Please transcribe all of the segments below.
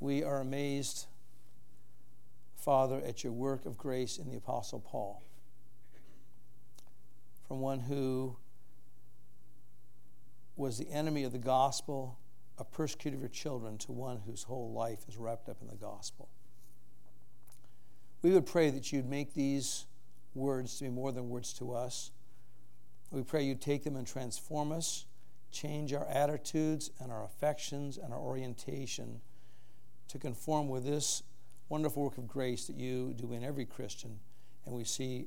We are amazed, Father, at your work of grace in the Apostle Paul, from one who was the enemy of the gospel, a persecutor of your children, to one whose whole life is wrapped up in the gospel. We would pray that you'd make these words to be more than words to us. We pray you take them and transform us, change our attitudes and our affections and our orientation to conform with this wonderful work of grace that you do in every Christian, and we see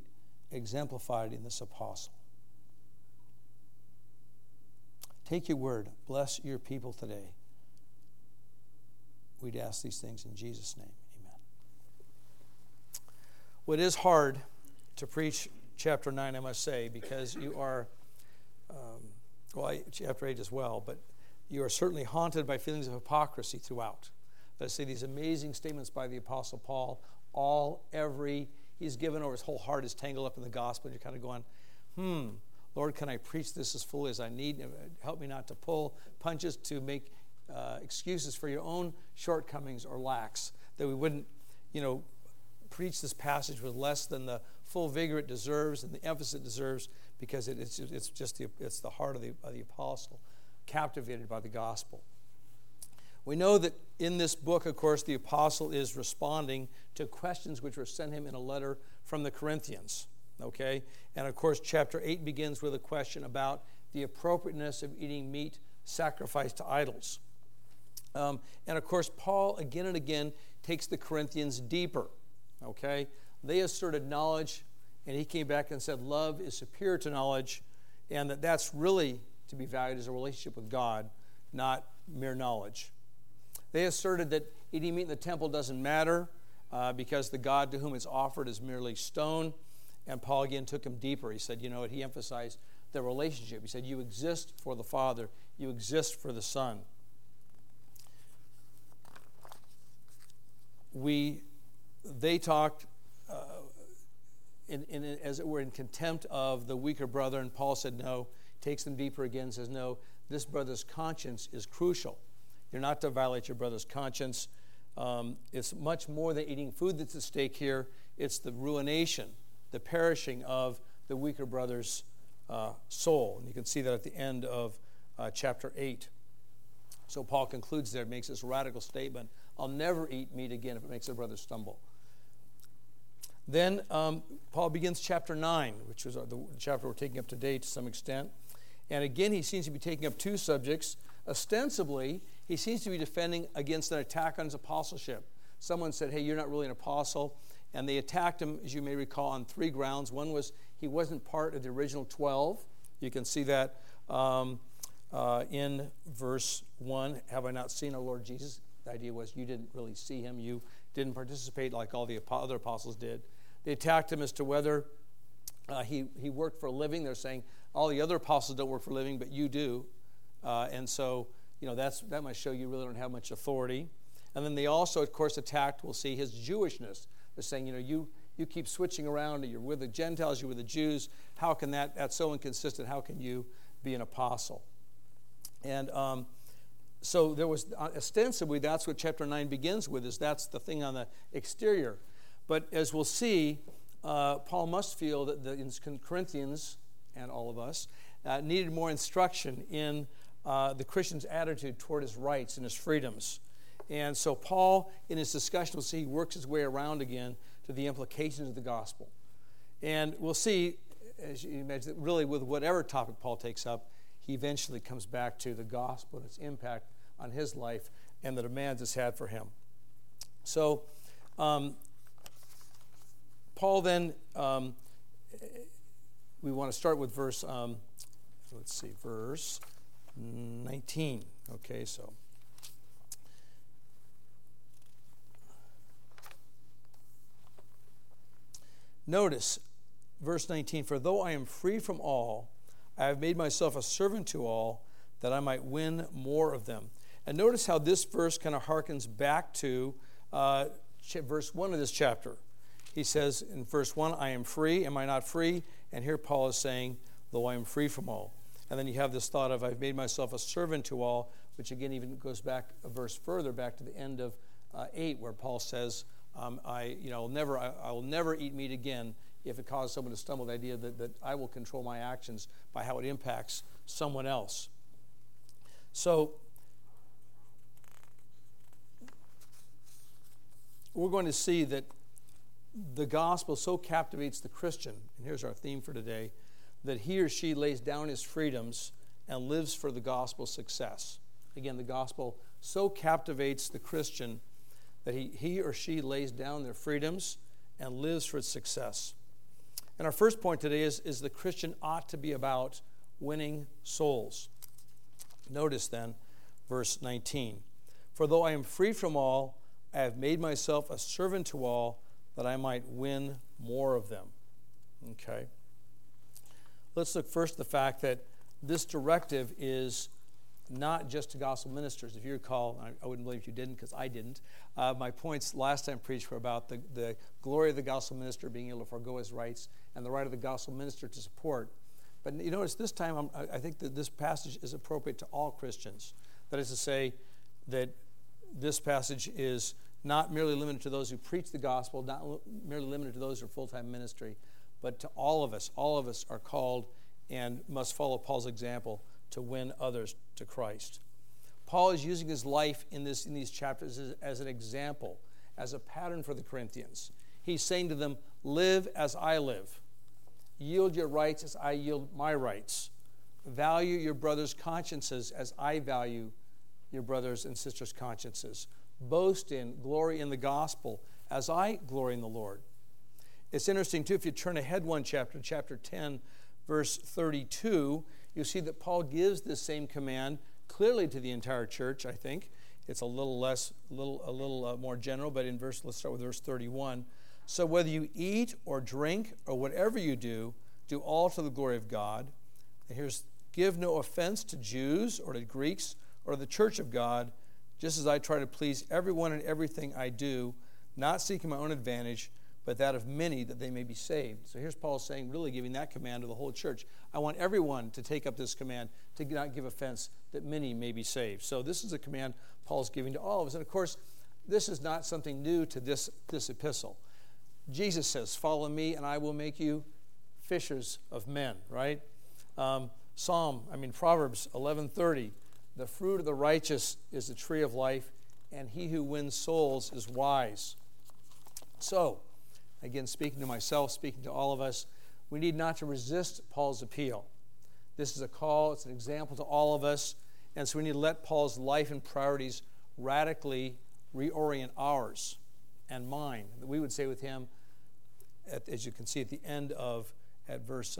exemplified in this apostle. Take your word. Bless your people today. We'd ask these things in Jesus' name. Amen. Well, it is hard to preach chapter 9, I must say, because you are, chapter 8 as well, but you are certainly haunted by feelings of hypocrisy throughout. But I say these amazing statements by the Apostle Paul, he's given over, his whole heart is tangled up in the gospel, and you're kind of going, Lord, can I preach this as fully as I need? Help me not to pull punches, to make excuses for your own shortcomings or lacks, that we wouldn't, preach this passage with less than the full vigor it deserves and the emphasis it deserves, because it's the heart of the apostle, captivated by the gospel. We know that in this book, of course, the apostle is responding to questions which were sent him in a letter from the Corinthians. Okay? And of course, chapter 8 begins with a question about the appropriateness of eating meat sacrificed to idols. And of course, Paul again and again takes the Corinthians deeper. Okay? They asserted knowledge, and he came back and said love is superior to knowledge, and that's really to be valued as a relationship with God, not mere knowledge. They asserted that eating meat in the temple doesn't matter because the God to whom it's offered is merely stone. And Paul again took him deeper. He said, he emphasized the relationship. He said, you exist for the Father. You exist for the Son. They talked, as it were, in contempt of the weaker brother. And Paul said no, takes them deeper again, says no, this brother's conscience is crucial. You're not to violate your brother's conscience. It's much more than eating food that's at stake here. It's the ruination, the perishing of the weaker brother's soul. And you can see that at the end of chapter 8. So Paul concludes there, makes this radical statement, I'll never eat meat again if it makes a brother stumble. Then Paul begins chapter 9, which is the chapter we're taking up today to some extent. And again, he seems to be taking up two subjects. Ostensibly, he seems to be defending against an attack on his apostleship. Someone said, hey, you're not really an apostle. And they attacked him, as you may recall, on three grounds. One was he wasn't part of the original 12. You can see that in verse 1. Have I not seen our Lord Jesus? The idea was you didn't really see him. You didn't participate like all the other apostles did. They attacked him as to whether he worked for a living. They're saying all the other apostles don't work for a living, but you do. And so, that must show you really don't have much authority. And then they also, of course, attacked, we'll see, his Jewishness. They're saying, you keep switching around. You're with the Gentiles. You're with the Jews. How can that's so inconsistent. How can you be an apostle? And so there was, ostensibly, that's what chapter 9 begins with, is that's the thing on the exterior. But as we'll see, Paul must feel that the Corinthians, and all of us, needed more instruction in the Christian's attitude toward his rights and his freedoms. And so Paul, in his discussion, we'll see he works his way around again to the implications of the gospel. And we'll see, as you imagine, that really with whatever topic Paul takes up, he eventually comes back to the gospel and its impact on his life and the demands it's had for him. So Paul then, we want to start with verse, verse 19. Okay, so. Notice verse 19, for though I am free from all, I have made myself a servant to all, that I might win more of them. And notice how this verse kind of harkens back to verse 1 of this chapter. He says in verse 1, I am free, am I not free? And here Paul is saying, though I am free from all. And then you have this thought of, I've made myself a servant to all, which again even goes back a verse further, back to the end of 8, where Paul says, I will never eat meat again if it causes someone to stumble. The idea that I will control my actions by how it impacts someone else. So we're going to see that the gospel so captivates the Christian, and here's our theme for today, that he or she lays down his freedoms and lives for the gospel's success. Again, the gospel so captivates the Christian that he or she lays down their freedoms and lives for its success. And our first point today is the Christian ought to be about winning souls. Notice then, verse 19. For though I am free from all, I have made myself a servant to all, that I might win more of them. Okay. Let's look first at the fact that this directive is not just to gospel ministers. If you recall, I wouldn't believe you didn't, because I didn't. My points last time preached were about the glory of the gospel minister being able to forego his rights and the right of the gospel minister to support. But you notice this time, I think that this passage is appropriate to all Christians. That is to say that this passage is not merely limited to those who preach the gospel, not merely limited to those who are full-time ministry, but to all of us. All of us are called and must follow Paul's example to win others to Christ. Paul is using his life in these chapters as an example, as a pattern for the Corinthians. He's saying to them, live as I live. Yield your rights as I yield my rights. Value your brother's consciences as I value your brothers' and sisters' consciences. Boast in, glory in the gospel as I glory in the Lord. It's interesting, too, if you turn ahead one chapter, chapter 10, verse 32, you see that Paul gives this same command clearly to the entire church, I think. It's a little more general, but let's start with verse 31. So whether you eat or drink or whatever you do, do all to the glory of God. And here's, give no offense to Jews or to Greeks or the church of God, just as I try to please everyone in everything I do, not seeking my own advantage, but that of many, that they may be saved. So here's Paul saying, really giving that command to the whole church. I want everyone to take up this command to not give offense, that many may be saved. So this is a command Paul's giving to all of us. And of course, this is not something new to this epistle. Jesus says, follow me and I will make you fishers of men, right? Proverbs 11:30, the fruit of the righteous is the tree of life, and he who wins souls is wise. So, again, speaking to myself, speaking to all of us, we need not to resist Paul's appeal. This is a call, it's an example to all of us, and so we need to let Paul's life and priorities radically reorient ours and mine. We would say with him, as you can see at the end of, at verse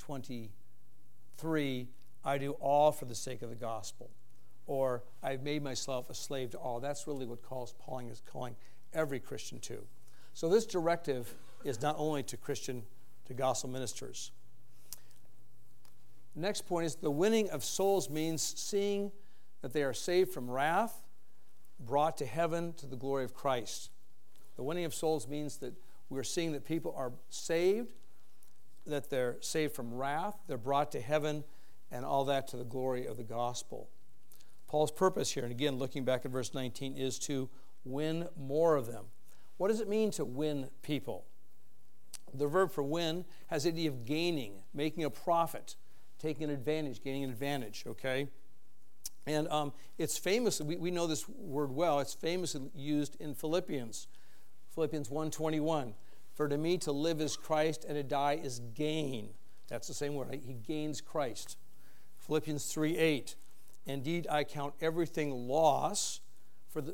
23, I do all for the sake of the gospel, or I've made myself a slave to all. That's really what Paul is calling every Christian to. So this directive is not only to gospel ministers. Next point is the winning of souls means seeing that they are saved from wrath, brought to heaven to the glory of Christ. The winning of souls means that we're seeing that people are saved, that they're saved from wrath, they're brought to heaven, and all that to the glory of the gospel. Paul's purpose here, and again, looking back at verse 19, is to win more of them. What does it mean to win people? The verb for win has the idea of gaining, making a profit, taking an advantage, gaining an advantage, okay? And it's famously, we know this word well, it's famously used in Philippians. Philippians 1:21, for to me to live is Christ and to die is gain. That's the same word, right? He gains Christ. Philippians 3:8, indeed I count everything loss,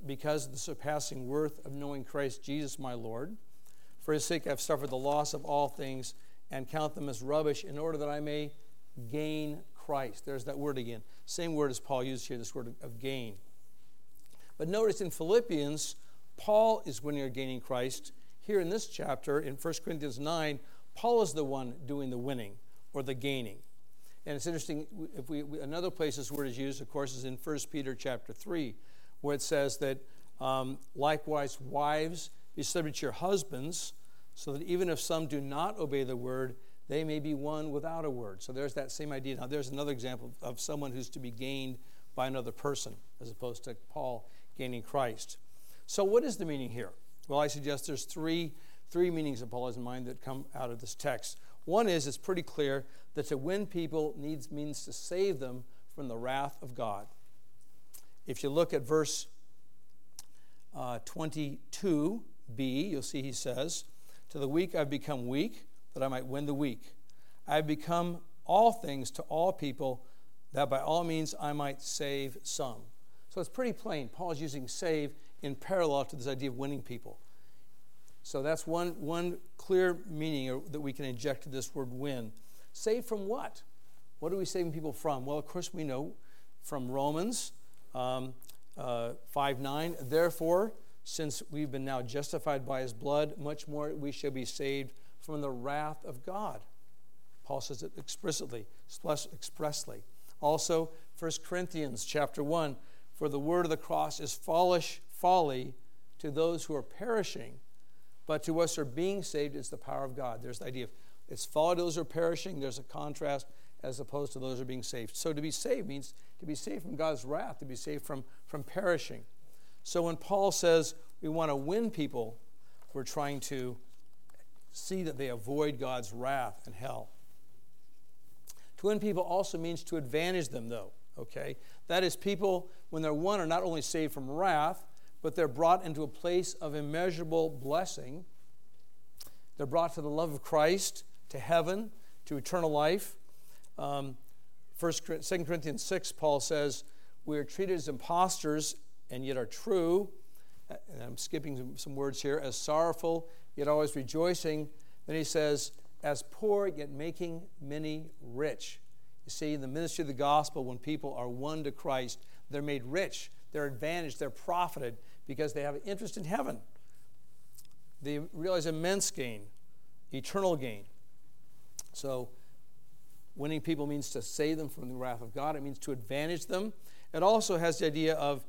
because of the surpassing worth of knowing Christ Jesus my Lord. For his sake I have suffered the loss of all things and count them as rubbish in order that I may gain Christ. There's that word again. Same word as Paul used here, this word of gain. But notice in Philippians, Paul is winning or gaining Christ. Here in this chapter, in 1 Corinthians 9, Paul is the one doing the winning or the gaining. And it's interesting, if another place this word is used, of course, is in 1 Peter chapter 3, where it says that likewise wives be subject to your husbands, so that even if some do not obey the word, they may be won without a word. So there's that same idea. Now there's another example of someone who's to be gained by another person, as opposed to Paul gaining Christ. So what is the meaning here? Well, I suggest there's three meanings that Paul has in mind that come out of this text. One is, it's pretty clear that to win people means to save them from the wrath of God. If you look at verse 22b, you'll see he says, "To the weak I've become weak, that I might win the weak. I've become all things to all people, that by all means I might save some." So it's pretty plain. Paul is using save in parallel to this idea of winning people. So that's one clear meaning that we can inject to this word win. Save from what? What are we saving people from? Well, of course, we know from Romans 5:9, "Therefore, since we've been now justified by his blood, much more we shall be saved from the wrath of God." Paul says it expressly. Also, 1 Corinthians chapter 1, "For the word of the cross is folly to those who are perishing, but to us who are being saved is the power of God." There's the idea of it's folly to those who are perishing. There's a contrast as opposed to those who are being saved. So to be saved means to be saved from God's wrath, to be saved from perishing. So when Paul says we want to win people, we're trying to see that they avoid God's wrath and hell. To win people also means to advantage them, though. Okay? That is, people, when they're won, are not only saved from wrath, but they're brought into a place of immeasurable blessing. They're brought to the love of Christ, to heaven, to eternal life. 2 Corinthians 6, Paul says, "We are treated as impostors and yet are true." And I'm skipping some words here. "As sorrowful, yet always rejoicing." Then he says, "As poor, yet making many rich." You see, in the ministry of the gospel, when people are won to Christ, they're made rich. They're advantaged. They're profited because they have an interest in heaven. They realize immense gain, eternal gain. So winning people means to save them from the wrath of God. It means to advantage them. It also has the idea of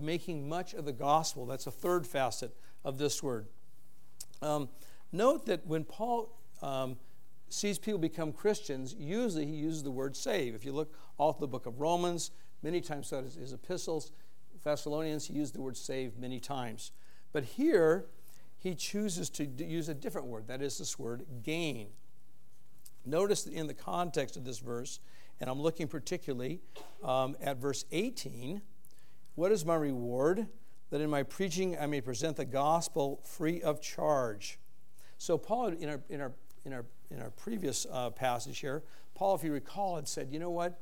making much of the gospel. That's a third facet of this word. Note that when Paul sees people become Christians, usually he uses the word save. If you look all through the book of Romans, many times throughout his epistles, Thessalonians, he used the word save many times. But here, he chooses to use a different word. That is this word gain. Notice that in the context of this verse, and I'm looking particularly at verse 18, "What is my reward? That in my preaching I may present the gospel free of charge." So Paul, in our previous passage here, Paul, if you recall, had said, "You know what?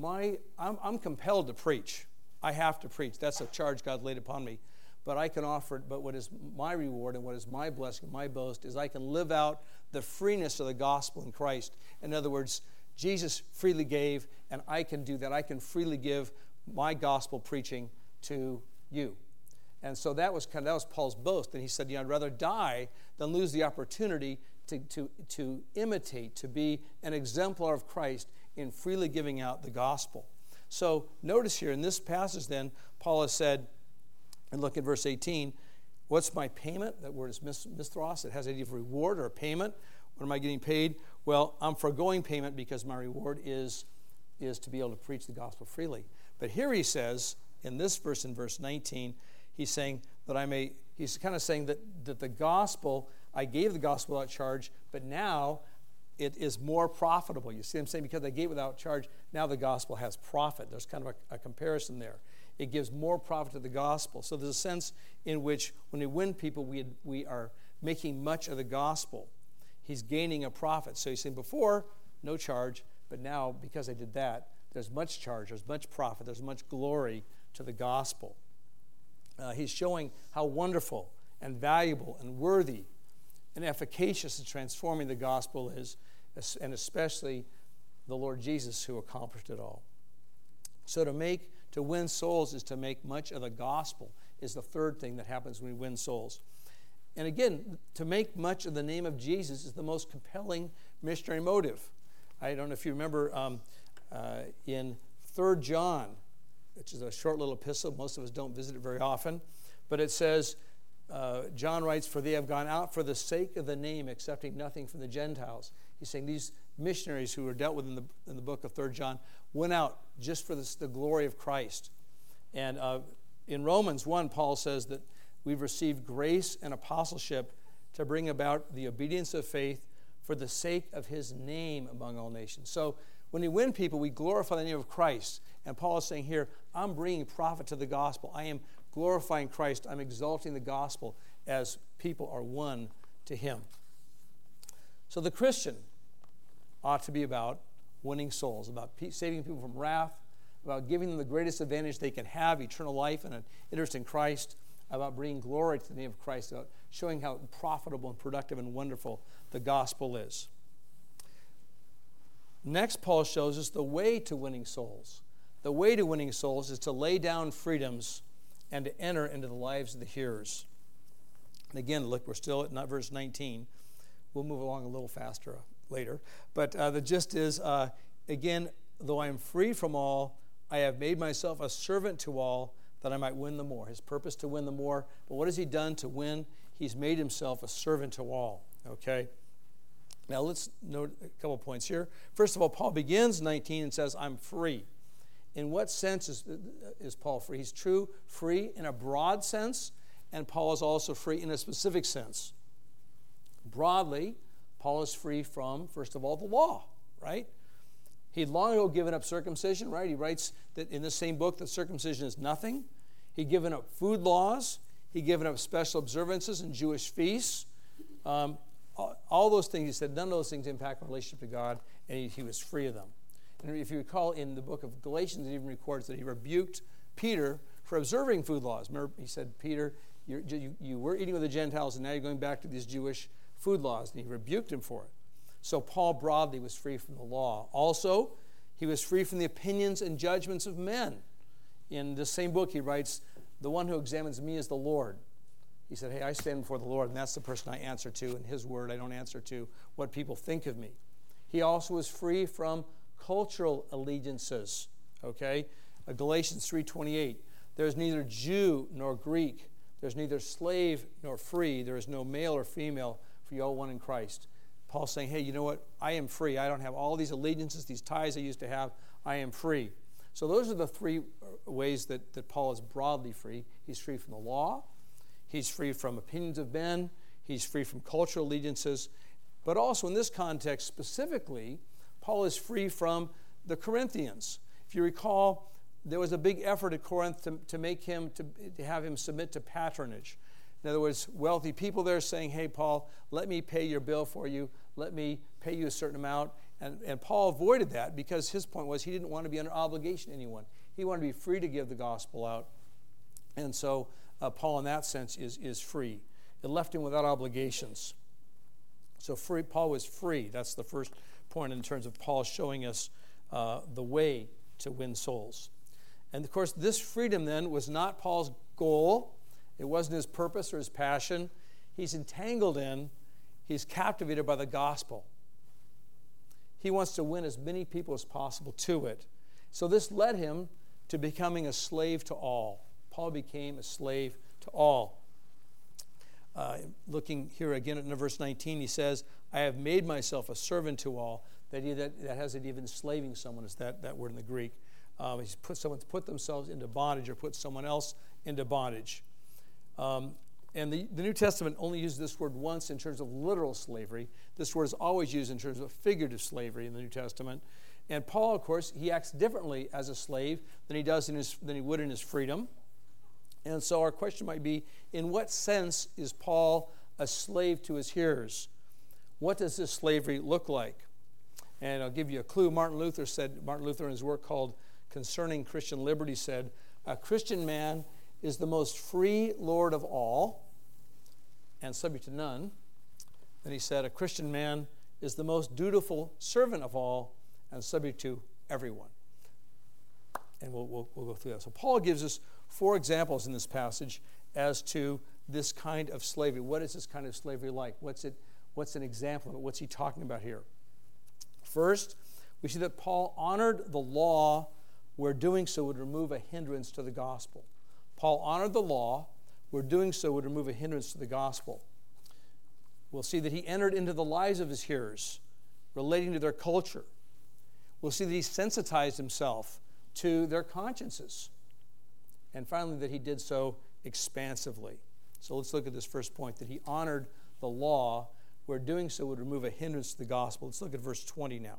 I'm compelled to preach. I have to preach. That's a charge God laid upon me. But I can offer it. But what is my reward and what is my blessing, my boast, is I can live out the freeness of the gospel in Christ." In other words, Jesus freely gave, and I can do that. I can freely give my gospel preaching to you. And so that was Paul's boast. And he said, "I'd rather die than lose the opportunity to imitate, to be an exemplar of Christ in freely giving out the gospel." So notice here in this passage then, Paul has said, and look at verse 18, "What's my payment?" That word is misthros. It has the idea of reward or payment. What am I getting paid? Well, I'm foregoing payment because my reward is to be able to preach the gospel freely. But here he says, in this verse, in verse 19, he's saying that he's kind of saying that the gospel, I gave the gospel without charge, but now it is more profitable. You see what I'm saying? Because I gave without charge, now the gospel has profit. There's kind of a comparison there. It gives more profit to the gospel. So there's a sense in which when we win people, we are making much of the gospel. He's gaining a profit. So he's saying before, no charge, but now because I did that, there's much charge, there's much profit, there's much glory to the gospel. He's showing how wonderful and valuable and worthy and efficacious in transforming the gospel is, and especially the Lord Jesus who accomplished it all. So to win souls is to make much of the gospel, is the third thing that happens when we win souls. And again, to make much of the name of Jesus is the most compelling missionary motive. I don't know if you remember in 3 John, which is a short little epistle. Most of us don't visit it very often. But it says, John writes, "For they have gone out for the sake of the name, accepting nothing from the Gentiles." He's saying these missionaries who were dealt with in the book of 3 John went out just for the glory of Christ. And In Romans 1, Paul says that we've received grace and apostleship to bring about the obedience of faith for the sake of his name among all nations. So when we win people, we glorify the name of Christ. And Paul is saying here, I'm bringing profit to the gospel. I am glorifying Christ. I'm exalting the gospel as people are one to him. So the Christian ought to be about winning souls, about saving people from wrath, about giving them the greatest advantage they can have, eternal life and an interest in Christ, about bringing glory to the name of Christ, about showing how profitable and productive and wonderful the gospel is. Next, Paul shows us the way to winning souls. The way to winning souls is to lay down freedoms and to enter into the lives of the hearers. And again, look, we're still at verse 19. We'll move along a little faster later. But the gist is, again, though I am free from all, I have made myself a servant to all, that I might win the more. His purpose to win the more. But what has he done to win? He's made himself a servant to all. Okay? Now let's note a couple points here. First of all, Paul begins 19 and says, I'm free. In what sense is Paul free? He's true free in a broad sense, and Paul is also free in a specific sense. Broadly, Paul is free from, first of all, the law, right? He'd long ago given up circumcision, right? He writes that in the same book that circumcision is nothing. He'd given up food laws. He'd given up special observances and Jewish feasts. All those things, he said, none of those things impact my relationship to God, and he was free of them. And if you recall, in the book of Galatians, it even records that he rebuked Peter for observing food laws. Remember, he said, Peter, you were eating with the Gentiles, and now you're going back to these Jewish food laws, and he rebuked him for it. So Paul broadly was free from the law. Also, he was free from the opinions and judgments of men. In the same book, he writes, the one who examines me is the Lord. He said, hey, I stand before the Lord, and that's the person I answer to, and his word I don't answer to what people think of me. He also was free from cultural allegiances. Okay? Galatians 3:28. There is neither Jew nor Greek. There is neither slave nor free. There is no male or female, for you all one in Christ. Paul's saying, hey, you know what? I am free. I don't have all these allegiances, these ties I used to have. I am free. So those are the three ways that Paul is broadly free. He's free from the law. He's free from opinions of men. He's free from cultural allegiances. But also in this context specifically, Paul is free from the Corinthians. If you recall, there was a big effort at Corinth to have him submit to patronage. In other words, wealthy people there saying, hey, Paul, let me pay your bill for you. Let me pay you a certain amount. And Paul avoided that because his point was he didn't want to be under obligation to anyone. He wanted to be free to give the gospel out. And so Paul, in that sense, is free. It left him without obligations. So Paul was free. That's the first point in terms of Paul showing us the way to win souls. And, of course, this freedom then was not Paul's goal. It wasn't his purpose or his passion. He's entangled in, he's captivated by the gospel. He wants to win as many people as possible to it. So this led him to becoming a slave to all. Paul became a slave to all. Looking here again at verse 19, he says, I have made myself a servant to all. The idea that has it even enslaving someone is that word in the Greek. Someone's put themselves into bondage or put someone else into bondage. And the New Testament only uses this word once in terms of literal slavery. This word is always used in terms of figurative slavery in the New Testament. And Paul, of course, he acts differently as a slave than he would in his freedom. And so our question might be, in what sense is Paul a slave to his hearers? What does this slavery look like? And I'll give you a clue. Martin Luther in his work called Concerning Christian Liberty said, a Christian man is the most free Lord of all and subject to none. Then he said, a Christian man is the most dutiful servant of all and subject to everyone. And we'll go through that. So Paul gives us four examples in this passage as to this kind of slavery. What is this kind of slavery like? What's an example of it? What's he talking about here? First, we see that Paul honored the law where doing so would remove a hindrance to the gospel. Paul honored the law, where doing so would remove a hindrance to the gospel. We'll see that he entered into the lives of his hearers, relating to their culture. We'll see that he sensitized himself to their consciences. and finally that he did so expansively. So let's look at this first point, that he honored the law, where doing so would remove a hindrance to the gospel. Let's look at verse 20 now.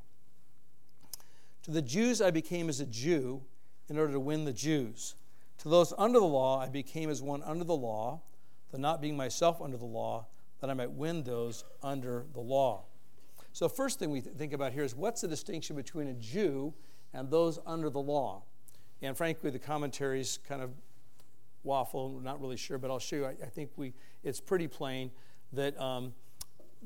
To the Jews I became as a Jew in order to win the Jews. To those under the law I became as one under the law, though not being myself under the law, that I might win those under the law. So first thing we think about here is, what's the distinction between a Jew and those under the law? And frankly, the commentaries kind of waffle. We're not really sure, but I'll show you. I think it's pretty plain that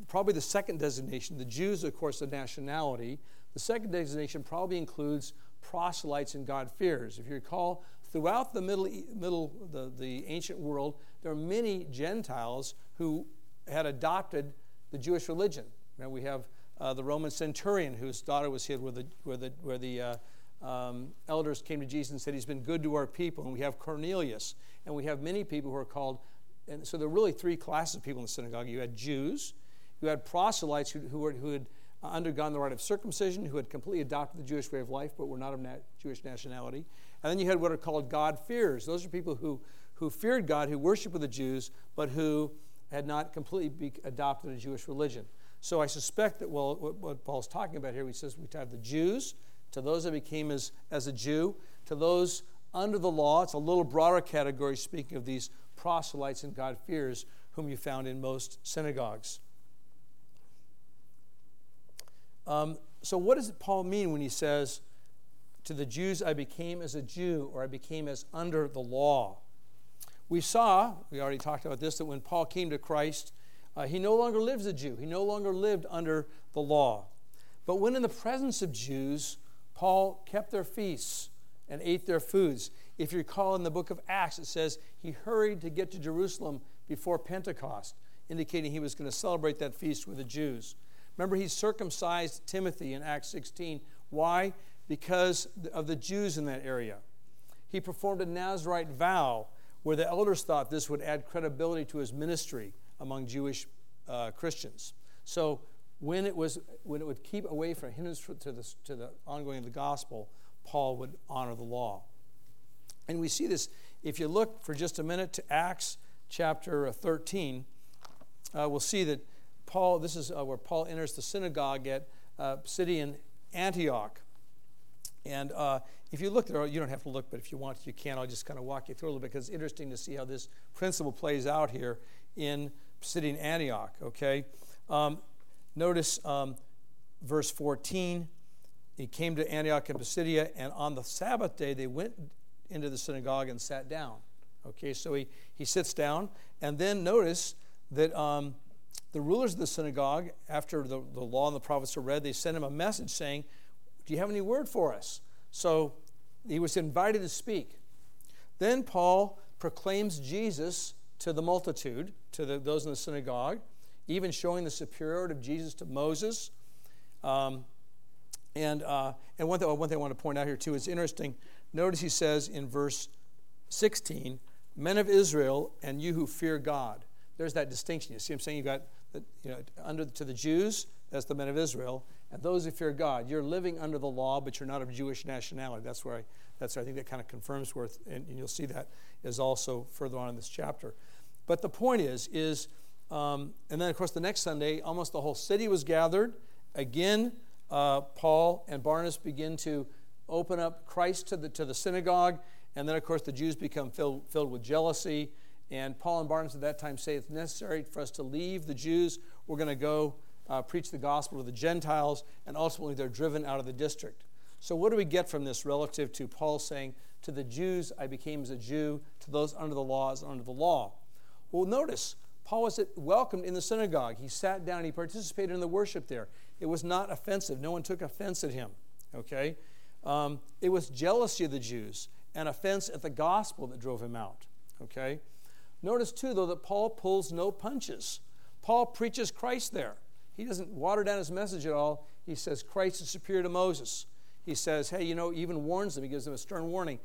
probably the second designation, the Jews, of course, the nationality. The second designation probably includes proselytes and God-fearers. If you recall, throughout the middle, the ancient world, there are many Gentiles who had adopted the Jewish religion. Now we have the Roman centurion whose daughter was hid, where the elders came to Jesus and said, he's been good to our people. And we have Cornelius, and we have many people who are called. And so there are really three classes of people in the synagogue. You had Jews, you had proselytes who had undergone the rite of circumcision, who had completely adopted the Jewish way of life but were not of Jewish nationality. And then you had what are called God-fearers. Those are people who feared God, who worshiped with the Jews, but who had not completely adopted a Jewish religion. So I suspect that what Paul's talking about here, he says we have the Jews, to those that became as a Jew, to those under the law. It's a little broader category, speaking of these proselytes and God-fearers whom you found in most synagogues. So what does Paul mean when he says, to the Jews I became as a Jew, or I became as under the law? We already talked about this, that when Paul came to Christ, he no longer lived as a Jew. He no longer lived under the law. But when in the presence of Jews, Paul kept their feasts and ate their foods. If you recall in the book of Acts, it says he hurried to get to Jerusalem before Pentecost, indicating he was going to celebrate that feast with the Jews. Remember, he circumcised Timothy in Acts 16. Why? Because of the Jews in that area. He performed a Nazirite vow, where the elders thought this would add credibility to his ministry among Jewish Christians. So when it would keep away from hindrance to the ongoing of the gospel, Paul would honor the law. And we see this, if you look for just a minute to Acts chapter 13, we'll see that Paul, this is where Paul enters the synagogue at Pisidian Antioch. And if you look there, you don't have to look, but if you want to, you can. I'll just kind of walk you through a little bit, because it's interesting to see how this principle plays out here in Pisidian Antioch, okay? Notice verse 14. He came to Antioch and Pisidia, and on the Sabbath day they went into the synagogue and sat down. Okay, so he sits down, and then notice that the rulers of the synagogue, after the law and the prophets were read, they sent him a message saying, do you have any word for us? So he was invited to speak. Then Paul proclaims Jesus to the multitude, to those in the synagogue, even showing the superiority of Jesus to Moses. And one thing I want to point out here, too, is interesting. Notice he says in verse 16, men of Israel and you who fear God. There's that distinction. You see what I'm saying? You've got to the Jews, that's the men of Israel, and those who fear God. You're living under the law, but you're not of Jewish nationality. That's where I think that kind of confirms worth, and you'll see that is also further on in this chapter. But the point is, and then, of course, the next Sunday, almost the whole city was gathered. Again, Paul and Barnabas begin to open up Christ to the synagogue, and then, of course, the Jews become filled with jealousy, and Paul and Barnabas at that time say it's necessary for us to leave the Jews. We're going to go preach the gospel to the Gentiles, and ultimately they're driven out of the district. So what do we get from this relative to Paul saying, to the Jews I became as a Jew, to those under the law as under the law? Well, notice, Paul was welcomed in the synagogue. He sat down. He participated in the worship there. It was not offensive. No one took offense at him. Okay? It was jealousy of the Jews and offense at the gospel that drove him out. Okay? Notice, too, though, that Paul pulls no punches. Paul preaches Christ there. He doesn't water down his message at all. He says Christ is superior to Moses. He says, hey, he even warns them. He gives them a stern warning.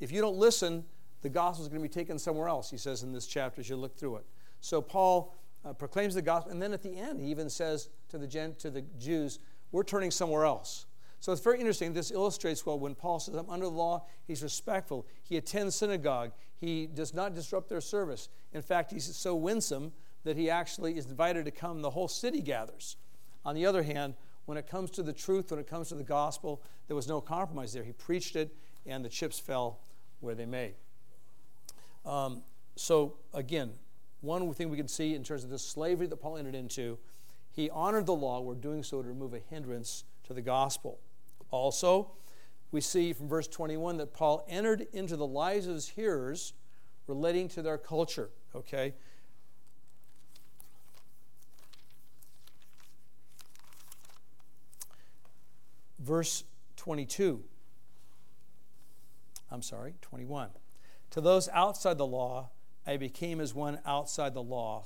If you don't listen, the gospel is going to be taken somewhere else, he says in this chapter as you look through it. So Paul proclaims the gospel, and then at the end he even says to the Jews, we're turning somewhere else. So it's very interesting. This illustrates well when Paul says, I'm under the law, he's respectful. He attends synagogue. He does not disrupt their service. In fact, he's so winsome that he actually is invited to come. The whole city gathers. On the other hand, when it comes to the truth, when it comes to the gospel, there was no compromise there. He preached it, and the chips fell where they may. So, again, one thing we can see in terms of the slavery that Paul entered into, he honored the law where doing so to remove a hindrance to the gospel. Also, we see from verse 21 that Paul entered into the lives of his hearers relating to their culture, okay? Verse 21. To those outside the law, I became as one outside the law,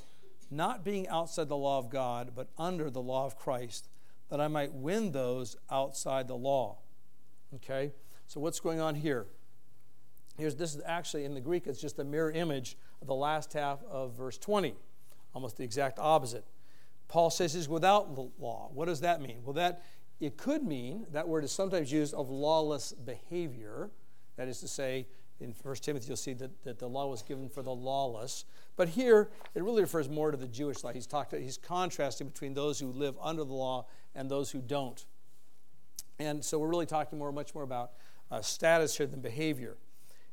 not being outside the law of God, but under the law of Christ, that I might win those outside the law. Okay? So what's going on here? This is actually, in the Greek, it's just a mirror image of the last half of verse 20. Almost the exact opposite. Paul says he's without the law. What does that mean? Well, it could mean, that word is sometimes used of lawless behavior. That is to say, in 1 Timothy, you'll see that the law was given for the lawless. But here, it really refers more to the Jewish law. He's contrasting between those who live under the law and those who don't. And so we're really talking much more about status here than behavior.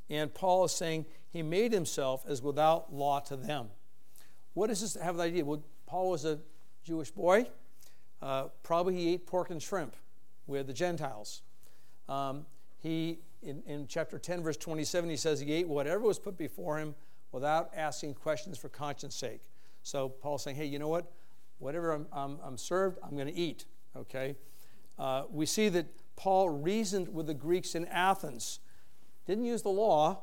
And Paul is saying he made himself as without law to them. What does this have the idea? Well, Paul was a Jewish boy. Probably he ate pork and shrimp with the Gentiles. In chapter 10, verse 27, he says he ate whatever was put before him without asking questions for conscience sake. So Paul's saying, hey, you know what? Whatever I'm served, I'm going to eat. Okay? We see that Paul reasoned with the Greeks in Athens. Didn't use the law,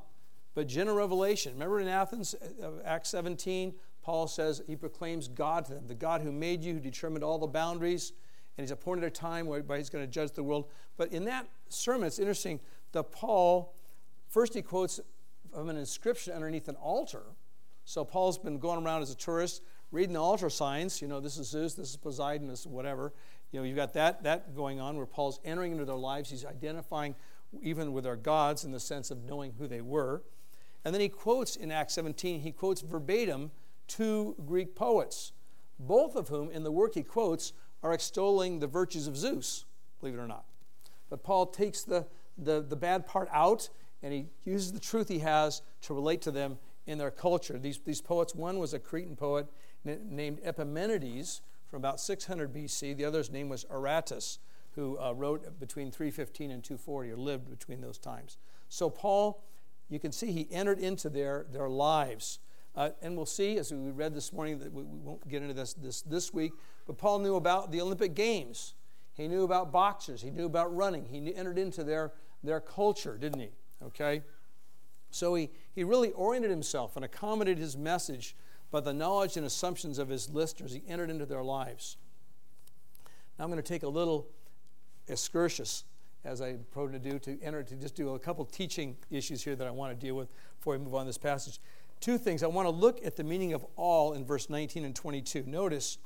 but general revelation. Remember in Athens, Acts 17, Paul says he proclaims God to them, the God who made you, who determined all the boundaries, and he's appointed a time whereby he's going to judge the world. But in that sermon, it's interesting that Paul, first he quotes from an inscription underneath an altar. So Paul's been going around as a tourist, reading the altar signs. You know, this is Zeus, this is Poseidon, this is whatever. You know, you've got that going on where Paul's entering into their lives. He's identifying even with our gods in the sense of knowing who they were. And then he quotes in Acts 17, he quotes verbatim two Greek poets, both of whom in the work he quotes are extolling the virtues of Zeus, believe it or not. But Paul takes the bad part out and he uses the truth he has to relate to them in their culture. These poets, one was a Cretan poet named Epimenides from about 600 BC. The other's name was Aratus, who wrote between 315 and 240 or lived between those times. So Paul, you can see he entered into their lives. And we'll see, as we read this morning, that we won't get into this week, but Paul knew about the Olympic Games. He knew about boxers. He knew about running. He entered into their culture, didn't he? Okay? So he really oriented himself and accommodated his message by the knowledge and assumptions of his listeners. He entered into their lives. Now I'm going to take a little excursus, as I'm prone to do, to just do a couple teaching issues here that I want to deal with before we move on to this passage. Two things. I want to look at the meaning of all in verse 19 and 22. Notice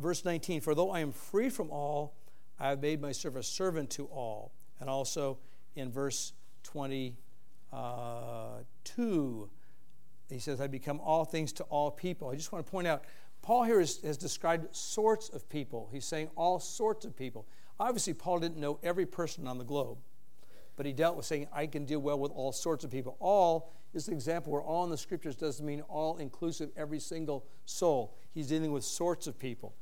verse 19, for though I am free from all, I have made myself a servant to all. And also in verse 22, he says, I become all things to all people. I just want to point out, Paul here has described sorts of people. He's saying all sorts of people. Obviously, Paul didn't know every person on the globe. But he dealt with saying, I can deal well with all sorts of people. All is an example where all in the Scriptures doesn't mean all inclusive, every single soul. He's dealing with sorts of people.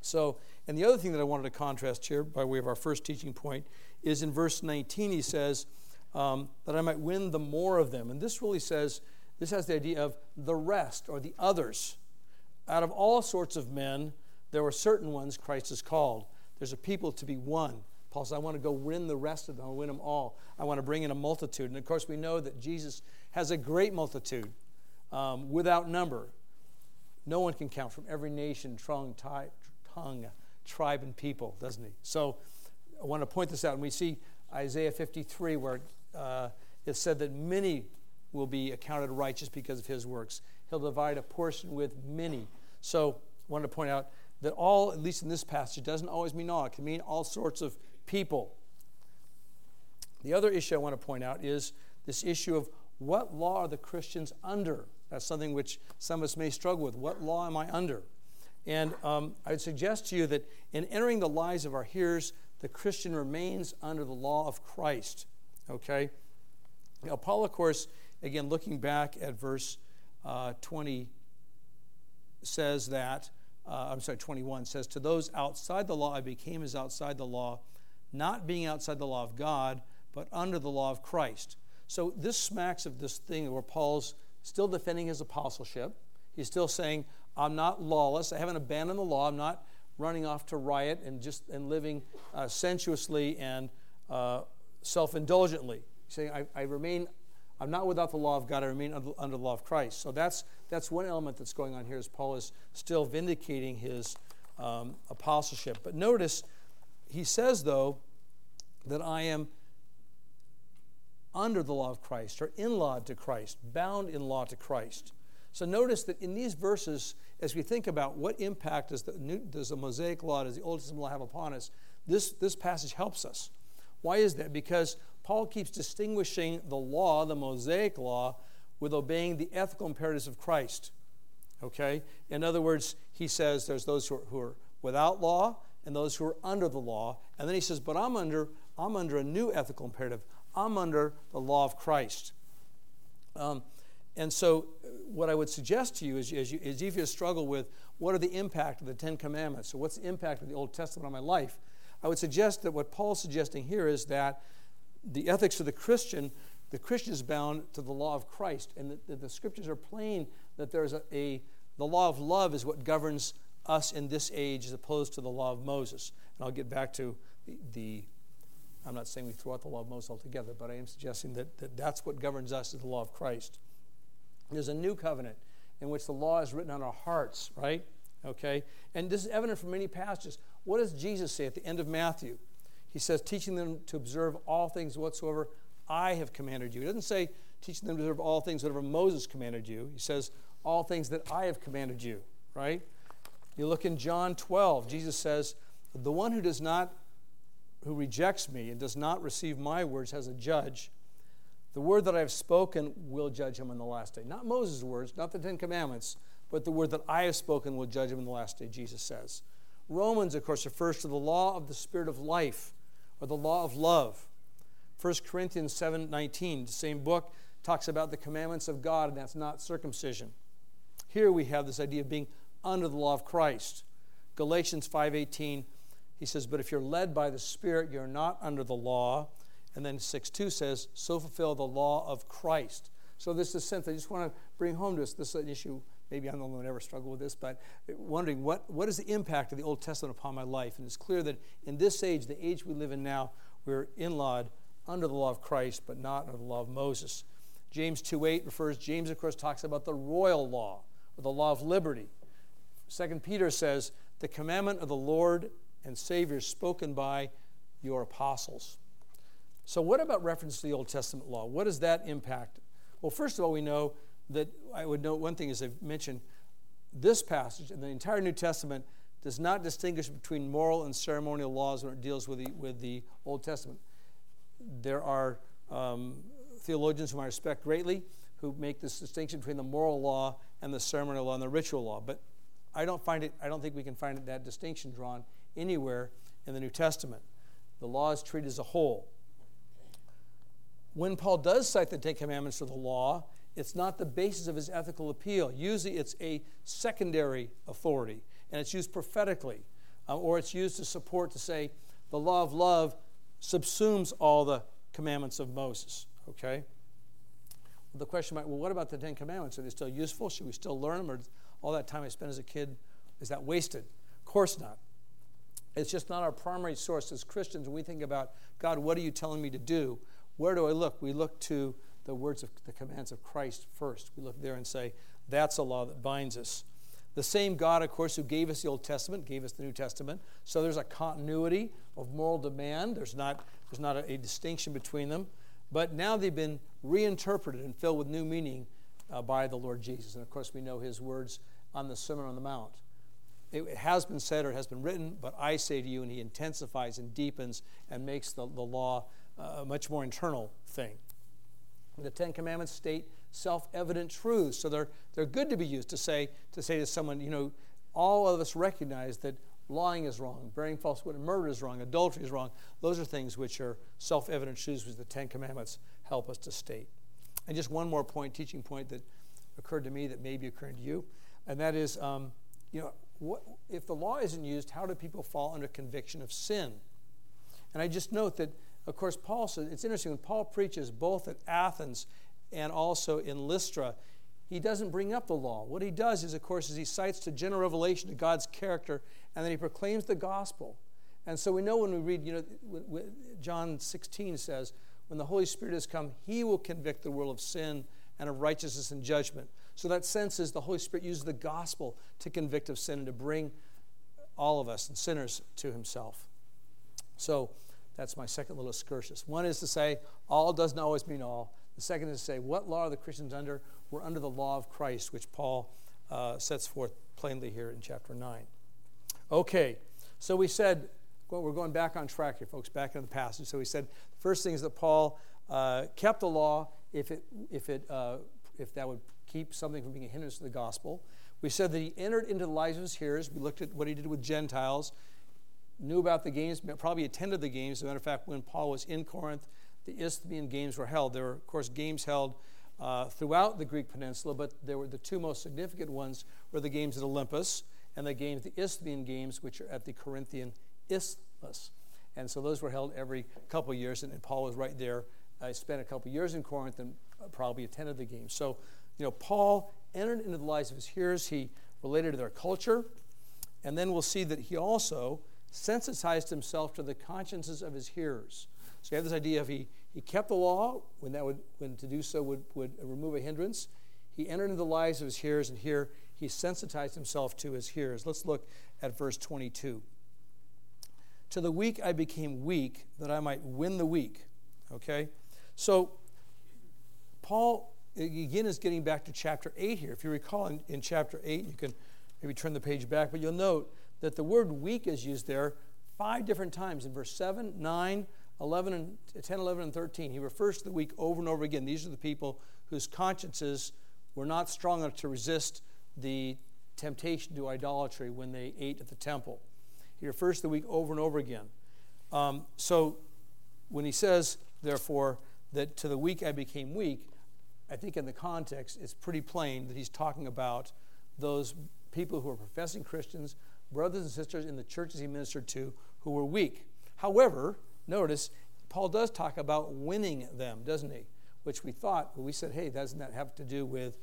So, and the other thing that I wanted to contrast here by way of our first teaching point is in verse 19 he says, that I might win the more of them. And this really says, this has the idea of the rest or the others. Out of all sorts of men, there were certain ones Christ is called. There's a people to be won. Paul says, I want to go win the rest of them. I want to win them all. I want to bring in a multitude. And, of course, we know that Jesus has a great multitude without number. No one can count from every nation, tongue, tribe, and people, doesn't he? So I want to point this out. And we see Isaiah 53 where it said that many will be accounted righteous because of his works. He'll divide a portion with many. So I wanted to point out that all, at least in this passage, doesn't always mean all. It can mean all sorts of people. The other issue I want to point out is this issue of what law are the Christians under? That's something which some of us may struggle with. What law am I under? And I would suggest to you that in entering the lives of our hearers, the Christian remains under the law of Christ. Okay? Now, Paul, of course, again, looking back at verse 20, says that, 21, says, to those outside the law, I became as outside the law, not being outside the law of God, but under the law of Christ. So this smacks of this thing where Paul's still defending his apostleship. He's still saying, I'm not lawless. I haven't abandoned the law. I'm not running off to riot and living sensuously and self-indulgently. He's saying, I'm not without the law of God. I remain under the law of Christ. So that's one element that's going on here as Paul is still vindicating his apostleship. But notice he says, though, that I am under the law of Christ, or in law to Christ, bound in law to Christ. So notice that in these verses, as we think about what impact does the Mosaic Law, does the Old Testament Law have upon us, this passage helps us. Why is that? Because Paul keeps distinguishing the law, the Mosaic Law, with obeying the ethical imperatives of Christ. Okay? In other words, he says there's those who are without law and those who are under the law. And then he says, but I'm under a new ethical imperative. I'm under the law of Christ. And so what I would suggest to you is if you struggle with what are the impact of the Ten Commandments, so what's the impact of the Old Testament on my life, I would suggest that what Paul's suggesting here is that the ethics of the Christian is bound to the law of Christ, and the Scriptures are plain that there's the law of love is what governs us in this age as opposed to the law of Moses. And I'll get back to I'm not saying we throw out the law of Moses altogether, but I am suggesting that that's what governs us is the law of Christ. There's a new covenant in which the law is written on our hearts, right? Okay? And this is evident from many passages. What does Jesus say at the end of Matthew? He says, teaching them to observe all things whatsoever I have commanded you. He doesn't say, teaching them to observe all things whatever Moses commanded you. He says, all things that I have commanded you, right? You look in John 12. Jesus says, the one who rejects me and does not receive my words has a judge. The word that I have spoken will judge him on the last day. Not Moses' words, not the Ten Commandments, but the word that I have spoken will judge him on the last day, Jesus says. Romans, of course, refers to the law of the Spirit of life, or the law of love. 1 Corinthians 7:19, the same book, talks about the commandments of God, and that's not circumcision. Here we have this idea of being under the law of Christ. Galatians 5:18, he says, but if you're led by the Spirit, you're not under the law. And then 6:2 says, so fulfill the law of Christ. So this is a sense I just want to bring home to us. This is an issue, maybe I'm the only one who ever struggled with this, but wondering what is the impact of the Old Testament upon my life? And it's clear that in this age, the age we live in now, we're in-lawed under the law of Christ, but not under the law of Moses. James 2:8 James, of course, talks about the royal law, or the law of liberty. 2 Peter says, the commandment of the Lord and Savior spoken by your apostles. So what about reference to the Old Testament law? What does that impact? Well, first of all, we know that, I would note one thing, as I've mentioned, this passage and the entire New Testament does not distinguish between moral and ceremonial laws when it deals with the Old Testament. There are theologians whom I respect greatly who make this distinction between the moral law and the ceremonial law and the ritual law. But I don't think we can find that distinction drawn anywhere in the New Testament. The law is treated as a whole. When Paul does cite the Ten Commandments or the law, it's not the basis of his ethical appeal. Usually it's a secondary authority, and it's used prophetically, or it's used to say the law of love subsumes all the commandments of Moses, okay? The question might, well, what about the Ten Commandments? Are they still useful? Should we still learn them? Or all that time I spent as a kid, is that wasted? Of course not. It's just not our primary source as Christians. When we think about, God, what are you telling me to do? Where do I look? We look to the words of the commands of Christ first. We look there and say, that's a law that binds us. The same God, of course, who gave us the Old Testament, gave us the New Testament. So there's a continuity of moral demand. There's not a distinction between them. But now they've been reinterpreted and filled with new meaning by the Lord Jesus. And, of course, we know his words on the Sermon on the Mount. It has been said or it has been written, but I say to you, and he intensifies and deepens and makes the law a much more internal thing. The Ten Commandments state self-evident truths, so they're good to be used to say to someone, you know, all of us recognize that lying is wrong, bearing false witness, murder is wrong, adultery is wrong. Those are things which are self-evident truths, which the Ten Commandments help us to state. And just one more point, teaching point that occurred to me that maybe occurred to you, and that is, if the law isn't used, how do people fall under conviction of sin? And I just note that, of course, Paul says, it's interesting, when Paul preaches both at Athens and also in Lystra, he doesn't bring up the law. What he does is, of course, is he cites the general revelation of God's character, and then he proclaims the gospel. And so we know when we read, John 16 says, when the Holy Spirit has come, he will convict the world of sin and of righteousness and judgment. So that sense is the Holy Spirit uses the gospel to convict of sin and to bring all of us and sinners to himself. So that's my second little excursus. One is to say all doesn't always mean all. The second is to say, what law are the Christians under? We're under the law of Christ, which Paul sets forth plainly here in chapter 9. Okay, so we said, well, we're going back on track here, folks, back into the passage. So we said the first thing is that Paul kept the law if that would keep something from being a hindrance to the gospel. We said that he entered into the lives of his hearers. We looked at what he did with Gentiles, knew about the games, probably attended the games. As a matter of fact, when Paul was in Corinth, the Isthmian games were held. There were, of course, games held throughout the Greek peninsula, but there were the two most significant ones were the games at Olympus and the Isthmian games, which are at the Corinthian Isthmus. And so those were held every couple of years, and Paul was right there. I spent a couple of years in Corinth and probably attended the games. So, Paul entered into the lives of his hearers. He related to their culture. And then we'll see that he also sensitized himself to the consciences of his hearers. So you have this idea of he kept the law when to do so would remove a hindrance. He entered into the lives of his hearers, and here he sensitized himself to his hearers. Let's look at verse 22. To the weak I became weak, that I might win the weak. Okay? So Paul again is getting back to chapter 8 here. If you recall in chapter 8, you can maybe turn the page back, but you'll note that the word weak is used there 5 different times in verse 7, 9, 11 and 10, 11, and 13. He refers to the weak over and over again. These are the people whose consciences were not strong enough to resist the temptation to idolatry when they ate at the temple. He refers to the weak over and over again. So when he says, therefore, that to the weak I became weak, I think in the context it's pretty plain that he's talking about those people who are professing Christians, brothers and sisters in the churches he ministered to who were weak. However, notice, Paul does talk about winning them, doesn't he? Which we thought, we said, hey, doesn't that have to do with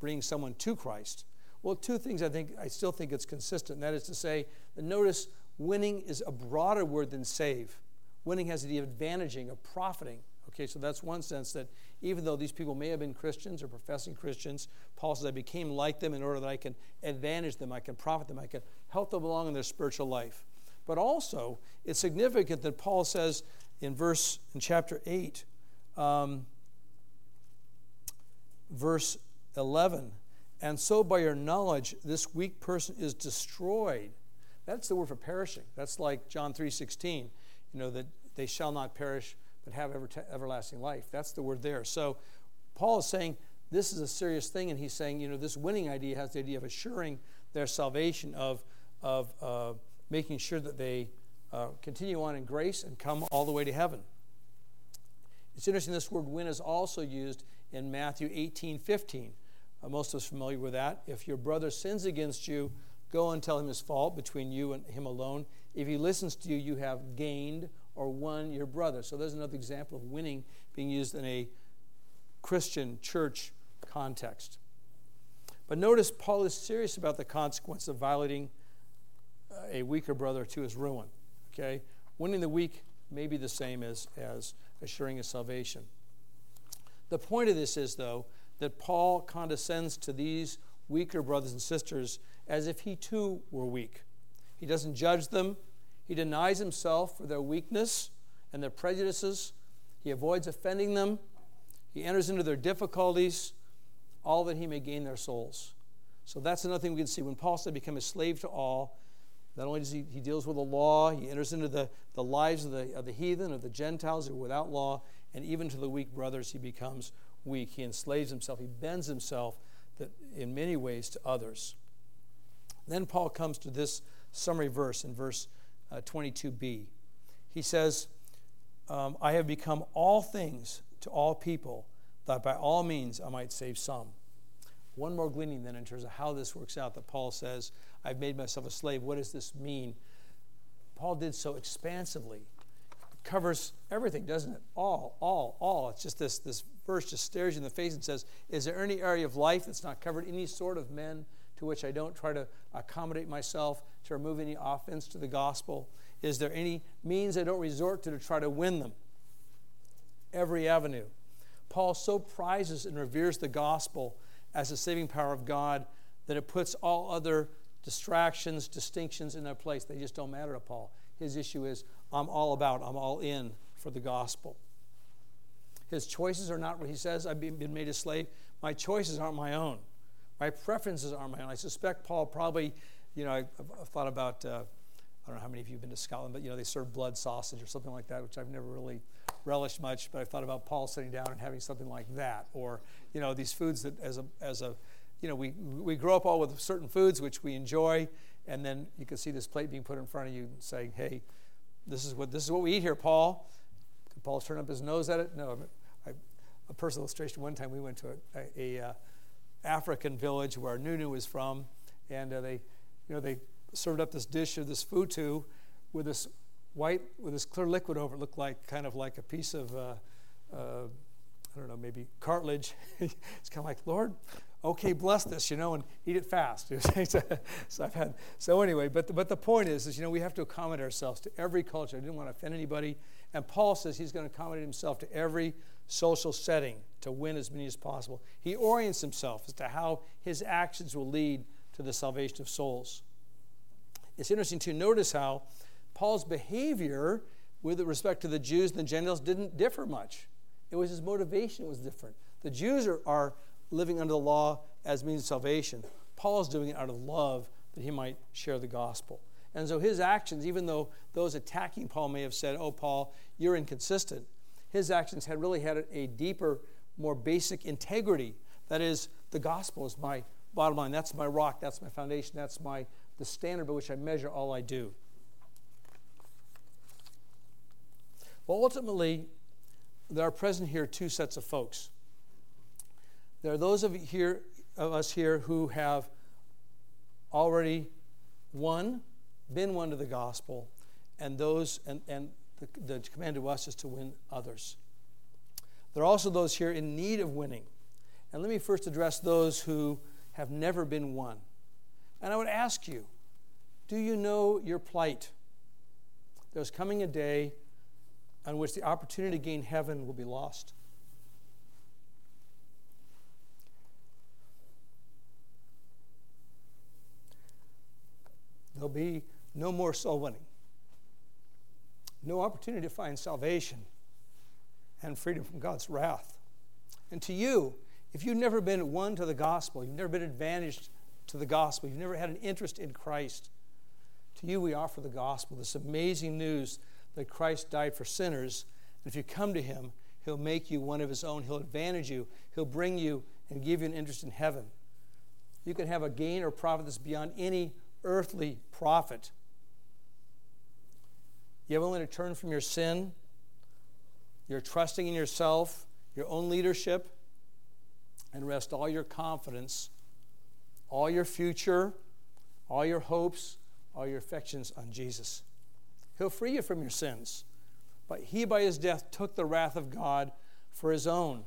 bringing someone to Christ? Well, two things I still think it's consistent. And that is to say, notice, winning is a broader word than save. Winning has the advantaging of profiting. Okay, so that's one sense that even though these people may have been Christians or professing Christians, Paul says, I became like them in order that I can advantage them, I can profit them, I can help them along in their spiritual life. But also, it's significant that Paul says in chapter 8, verse 11, and so by your knowledge this weak person is destroyed. That's the word for perishing. That's like John 3:16, that they shall not perish but have everlasting life. That's the word there. So Paul is saying this is a serious thing, and he's saying, this winning idea has the idea of assuring their salvation, of making sure that they continue on in grace and come all the way to heaven. It's interesting, this word win is also used in Matthew 18:15. Most of us are familiar with that. If your brother sins against you, go and tell him his fault between you and him alone. If he listens to you, you have gained or won your brother. So there's another example of winning being used in a Christian church context. But notice Paul is serious about the consequence of violating a weaker brother to his ruin. Okay? Winning the weak may be the same as assuring his salvation. The point of this is, though, that Paul condescends to these weaker brothers and sisters as if he too were weak. He doesn't judge them. He denies himself for their weakness and their prejudices. He avoids offending them. He enters into their difficulties, all that he may gain their souls. So that's another thing we can see. When Paul said, become a slave to all, not only does he deals with the law, he enters into the lives of the heathen, of the Gentiles who are without law, and even to the weak brothers he becomes weak. He enslaves himself. He bends himself in many ways to others. Then Paul comes to this summary verse in verse 22b. He says, I have become all things to all people, that by all means I might save some. One more gleaning then in terms of how this works out, that Paul says, I've made myself a slave. What does this mean? Paul did so expansively. It covers everything, doesn't it? All. It's just this verse just stares you in the face and says, is there any area of life that's not covered? Any sort of men to which I don't try to accommodate myself to remove any offense to the gospel? Is there any means I don't resort to try to win them? Every avenue. Paul so prizes and reveres the gospel as the saving power of God that it puts all other distractions, distinctions in their place. They just don't matter to Paul. His issue is, I'm all in for the gospel. His choices are not what he says, I've been made a slave. My choices aren't my own. My preferences aren't my own. I suspect Paul probably, I've thought about, I don't know how many of you have been to Scotland, but, they serve blood sausage or something like that, which I've never really relished much, but I thought about Paul sitting down and having something like that, or, these foods that we grow up all with certain foods which we enjoy, and then you can see this plate being put in front of you and saying, hey, this is what we eat here, Paul. Could Paul turn up his nose at it? No. A personal illustration, one time we went to a African village where Nunu was from, and they served up this dish of this futu with this white, with this clear liquid over it. Looked like kind of like a piece of, I don't know, maybe cartilage. It's kind of like, Lord, okay, bless this, and eat it fast. But the point is we have to accommodate ourselves to every culture. I didn't want to offend anybody. And Paul says he's going to accommodate himself to every social setting to win as many as possible. He orients himself as to how his actions will lead to the salvation of souls. It's interesting to notice how Paul's behavior with respect to the Jews and the Gentiles didn't differ much. It was his motivation that was different. The Jews are living under the law as means of salvation. Paul's doing it out of love that he might share the gospel. And so his actions, even though those attacking Paul may have said, oh, Paul, you're inconsistent, his actions had really had a deeper, more basic integrity. That is, the gospel is my bottom line. That's my rock. That's my foundation. That's the standard by which I measure all I do. Well, ultimately, there are present here two sets of folks. There are those of us here who have already been won to the gospel, and those and the command to us is to win others. There are also those here in need of winning. And let me first address those who have never been won. And I would ask you, do you know your plight? There's coming a day on which the opportunity to gain heaven will be lost. There'll be no more soul winning, no opportunity to find salvation and freedom from God's wrath. And to you, if you've never been won to the gospel, you've never been advantaged to the gospel, you've never had an interest in Christ, to you we offer the gospel, this amazing news that Christ died for sinners. And if you come to him, he'll make you one of his own. He'll advantage you. He'll bring you and give you an interest in heaven. You can have a gain or profit that's beyond any earthly profit. You have only to turn from your sin, your trusting in yourself, your own leadership, and rest all your confidence, all your future, all your hopes, all your affections on Jesus. He'll free you from your sins. But he, by his death, took the wrath of God for his own.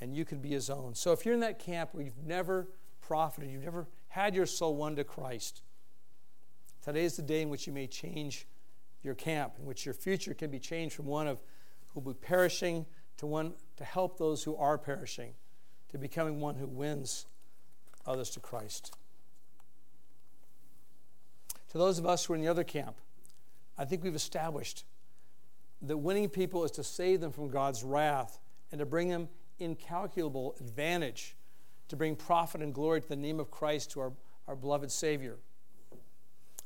And you can be his own. So if you're in that camp where you've never profited, you've never had your soul won to Christ, today is the day in which you may change your camp, in which your future can be changed from one of who will be perishing to one to help those who are perishing, to becoming one who wins others to Christ. To those of us who are in the other camp, I think we've established that winning people is to save them from God's wrath and to bring them incalculable advantage to bring profit and glory to the name of Christ, to our beloved Savior.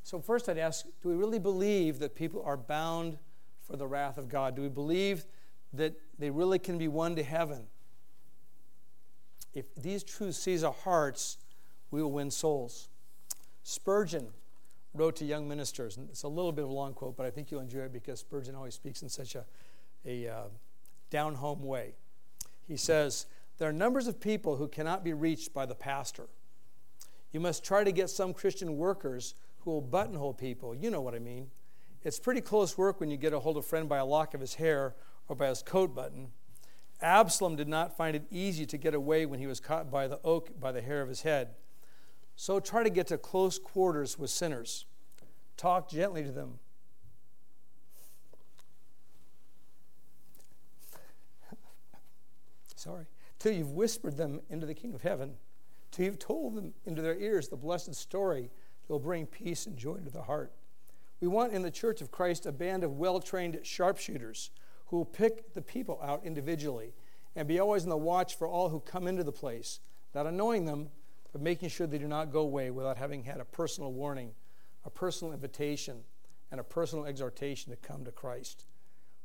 So first I'd ask, do we really believe that people are bound for the wrath of God? Do we believe that they really can be won to heaven? If these truths seize our hearts, we will win souls. Spurgeon wrote to young ministers, and it's a little bit of a long quote, but I think you'll enjoy it because Spurgeon always speaks in such a down-home way. He says, "There are numbers of people who cannot be reached by the pastor. You must try to get some Christian workers who will buttonhole people. You know what I mean. It's pretty close work when you get a hold of a friend by a lock of his hair or by his coat button. Absalom did not find it easy to get away when he was caught by the oak by the hair of his head. So try to get to close quarters with sinners. Talk gently to them." Sorry. "Till you've whispered them into the kingdom of heaven, till you've told them into their ears the blessed story that will bring peace and joy to the heart." We want in the Church of Christ a band of well-trained sharpshooters who will pick the people out individually and be always on the watch for all who come into the place, not annoying them, but making sure they do not go away without having had a personal warning, a personal invitation, and a personal exhortation to come to Christ.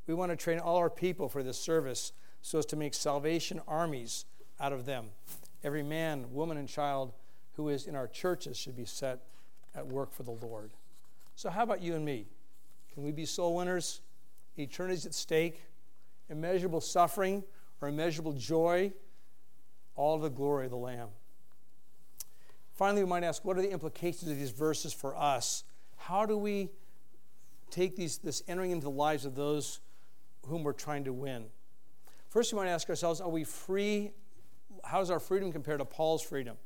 We want to train all our people for this service so as to make salvation armies out of them. Every man, woman, and child who is in our churches should be set at work for the Lord. So how about you and me? Can we be soul winners? Eternity's at stake, immeasurable suffering or immeasurable joy, all the glory of the Lamb. Finally, we might ask, what are the implications of these verses for us? How do we take this entering into the lives of those whom we're trying to win? First, we might ask ourselves, are we free? How does our freedom compare to Paul's freedom?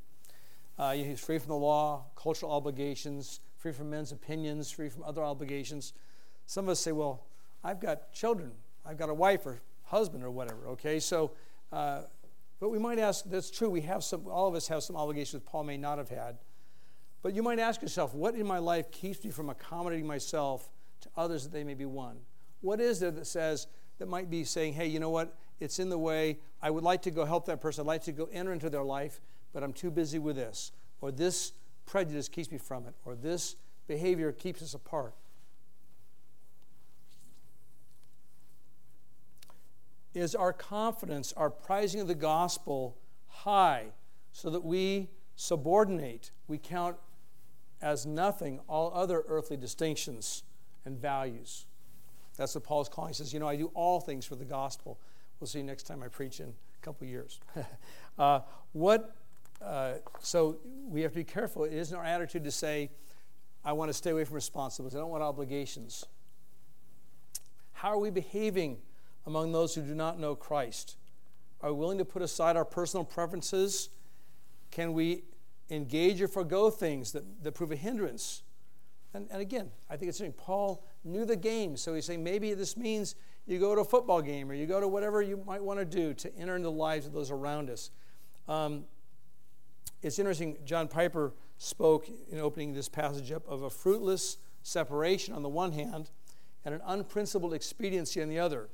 He's free from the law, cultural obligations, free from men's opinions, free from other obligations. Some of us say, well, I've got children. I've got a wife or husband or whatever, okay? So, but we might ask, that's true, all of us have some obligations Paul may not have had. But you might ask yourself, what in my life keeps me from accommodating myself to others that they may be one? What is there that might be saying, hey, you know what, it's in the way. I would like to go help that person. I'd like to go enter into their life, but I'm too busy with this. Or this prejudice keeps me from it. Or this behavior keeps us apart. Is our confidence, our prizing of the gospel high so that we subordinate, we count as nothing all other earthly distinctions and values? That's what Paul's calling. He says, I do all things for the gospel. We'll see you next time I preach in a couple years. So we have to be careful. It isn't our attitude to say, I want to stay away from responsibilities. I don't want obligations. How are we behaving among those who do not know Christ? Are we willing to put aside our personal preferences? Can we engage or forego things that prove a hindrance? And again, I think it's interesting. Paul knew the game, so he's saying maybe this means you go to a football game or you go to whatever you might want to do to enter into the lives of those around us. It's interesting, John Piper spoke in opening this passage up of a fruitless separation on the one hand and an unprincipled expediency on the other.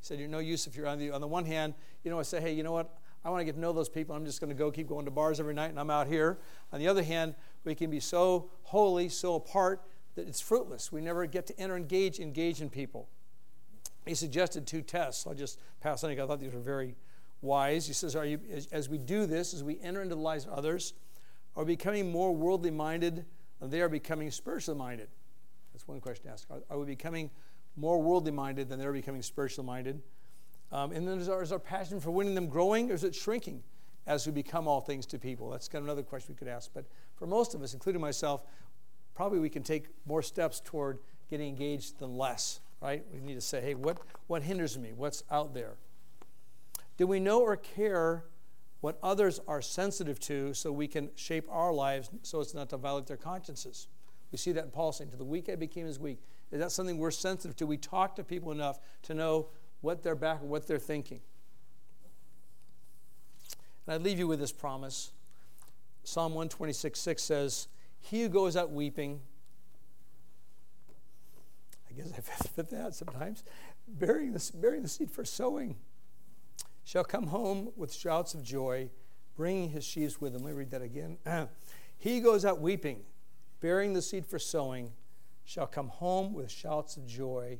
He said, you're no use if you're on the one hand, I say, hey, you know what? I want to get to know those people. I'm just going to keep going to bars every night, and I'm out here. On the other hand, we can be so holy, so apart, that it's fruitless. We never get to engage in people. He suggested two tests. I'll just pass on it. I thought these were very wise. He says, as we do this, as we enter into the lives of others, are we becoming more worldly minded than they are becoming spiritually minded? That's one question to ask. Are we becoming more worldly-minded than they're becoming spiritual-minded? And then is our passion for winning them growing, or is it shrinking as we become all things to people? That's kind of another question we could ask. But for most of us, including myself, probably we can take more steps toward getting engaged than less, right? We need to say, hey, what hinders me? What's out there? Do we know or care what others are sensitive to so we can shape our lives so as not to violate their consciences? We see that in Paul saying, to the weak I became as weak. Is that something we're sensitive to? We talk to people enough to know what they're back and what they're thinking. And I leave you with this promise. Psalm 126:6 says, he who goes out weeping, I guess I fit that sometimes, bearing the seed for sowing, shall come home with shouts of joy, bringing his sheaves with him. Let me read that again. He goes out weeping, bearing the seed for sowing, shall come home with shouts of joy,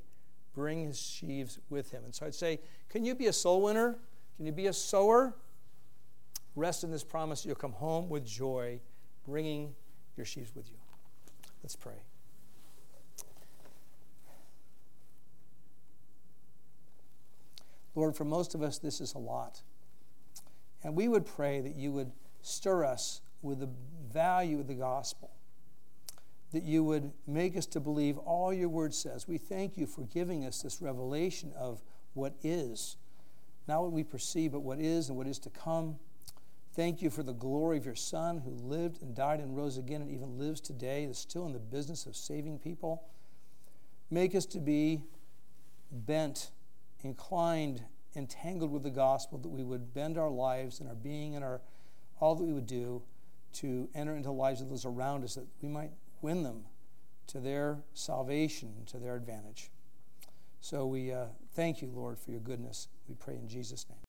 bring his sheaves with him. And so I'd say, can you be a soul winner? Can you be a sower? Rest in this promise, you'll come home with joy, bringing your sheaves with you. Let's pray. Lord, for most of us, this is a lot. And we would pray that you would stir us with the value of the gospel, that you would make us to believe all your word says. We thank you for giving us this revelation of what is, not what we perceive, but what is and what is to come. Thank you for the glory of your Son who lived and died and rose again and even lives today, is still in the business of saving people. Make us to be bent, inclined, entangled with the gospel, that we would bend our lives and our being and our all that we would do to enter into the lives of those around us, that we might win them to their salvation, to their advantage. So we thank you, Lord, for your goodness. We pray in Jesus' name.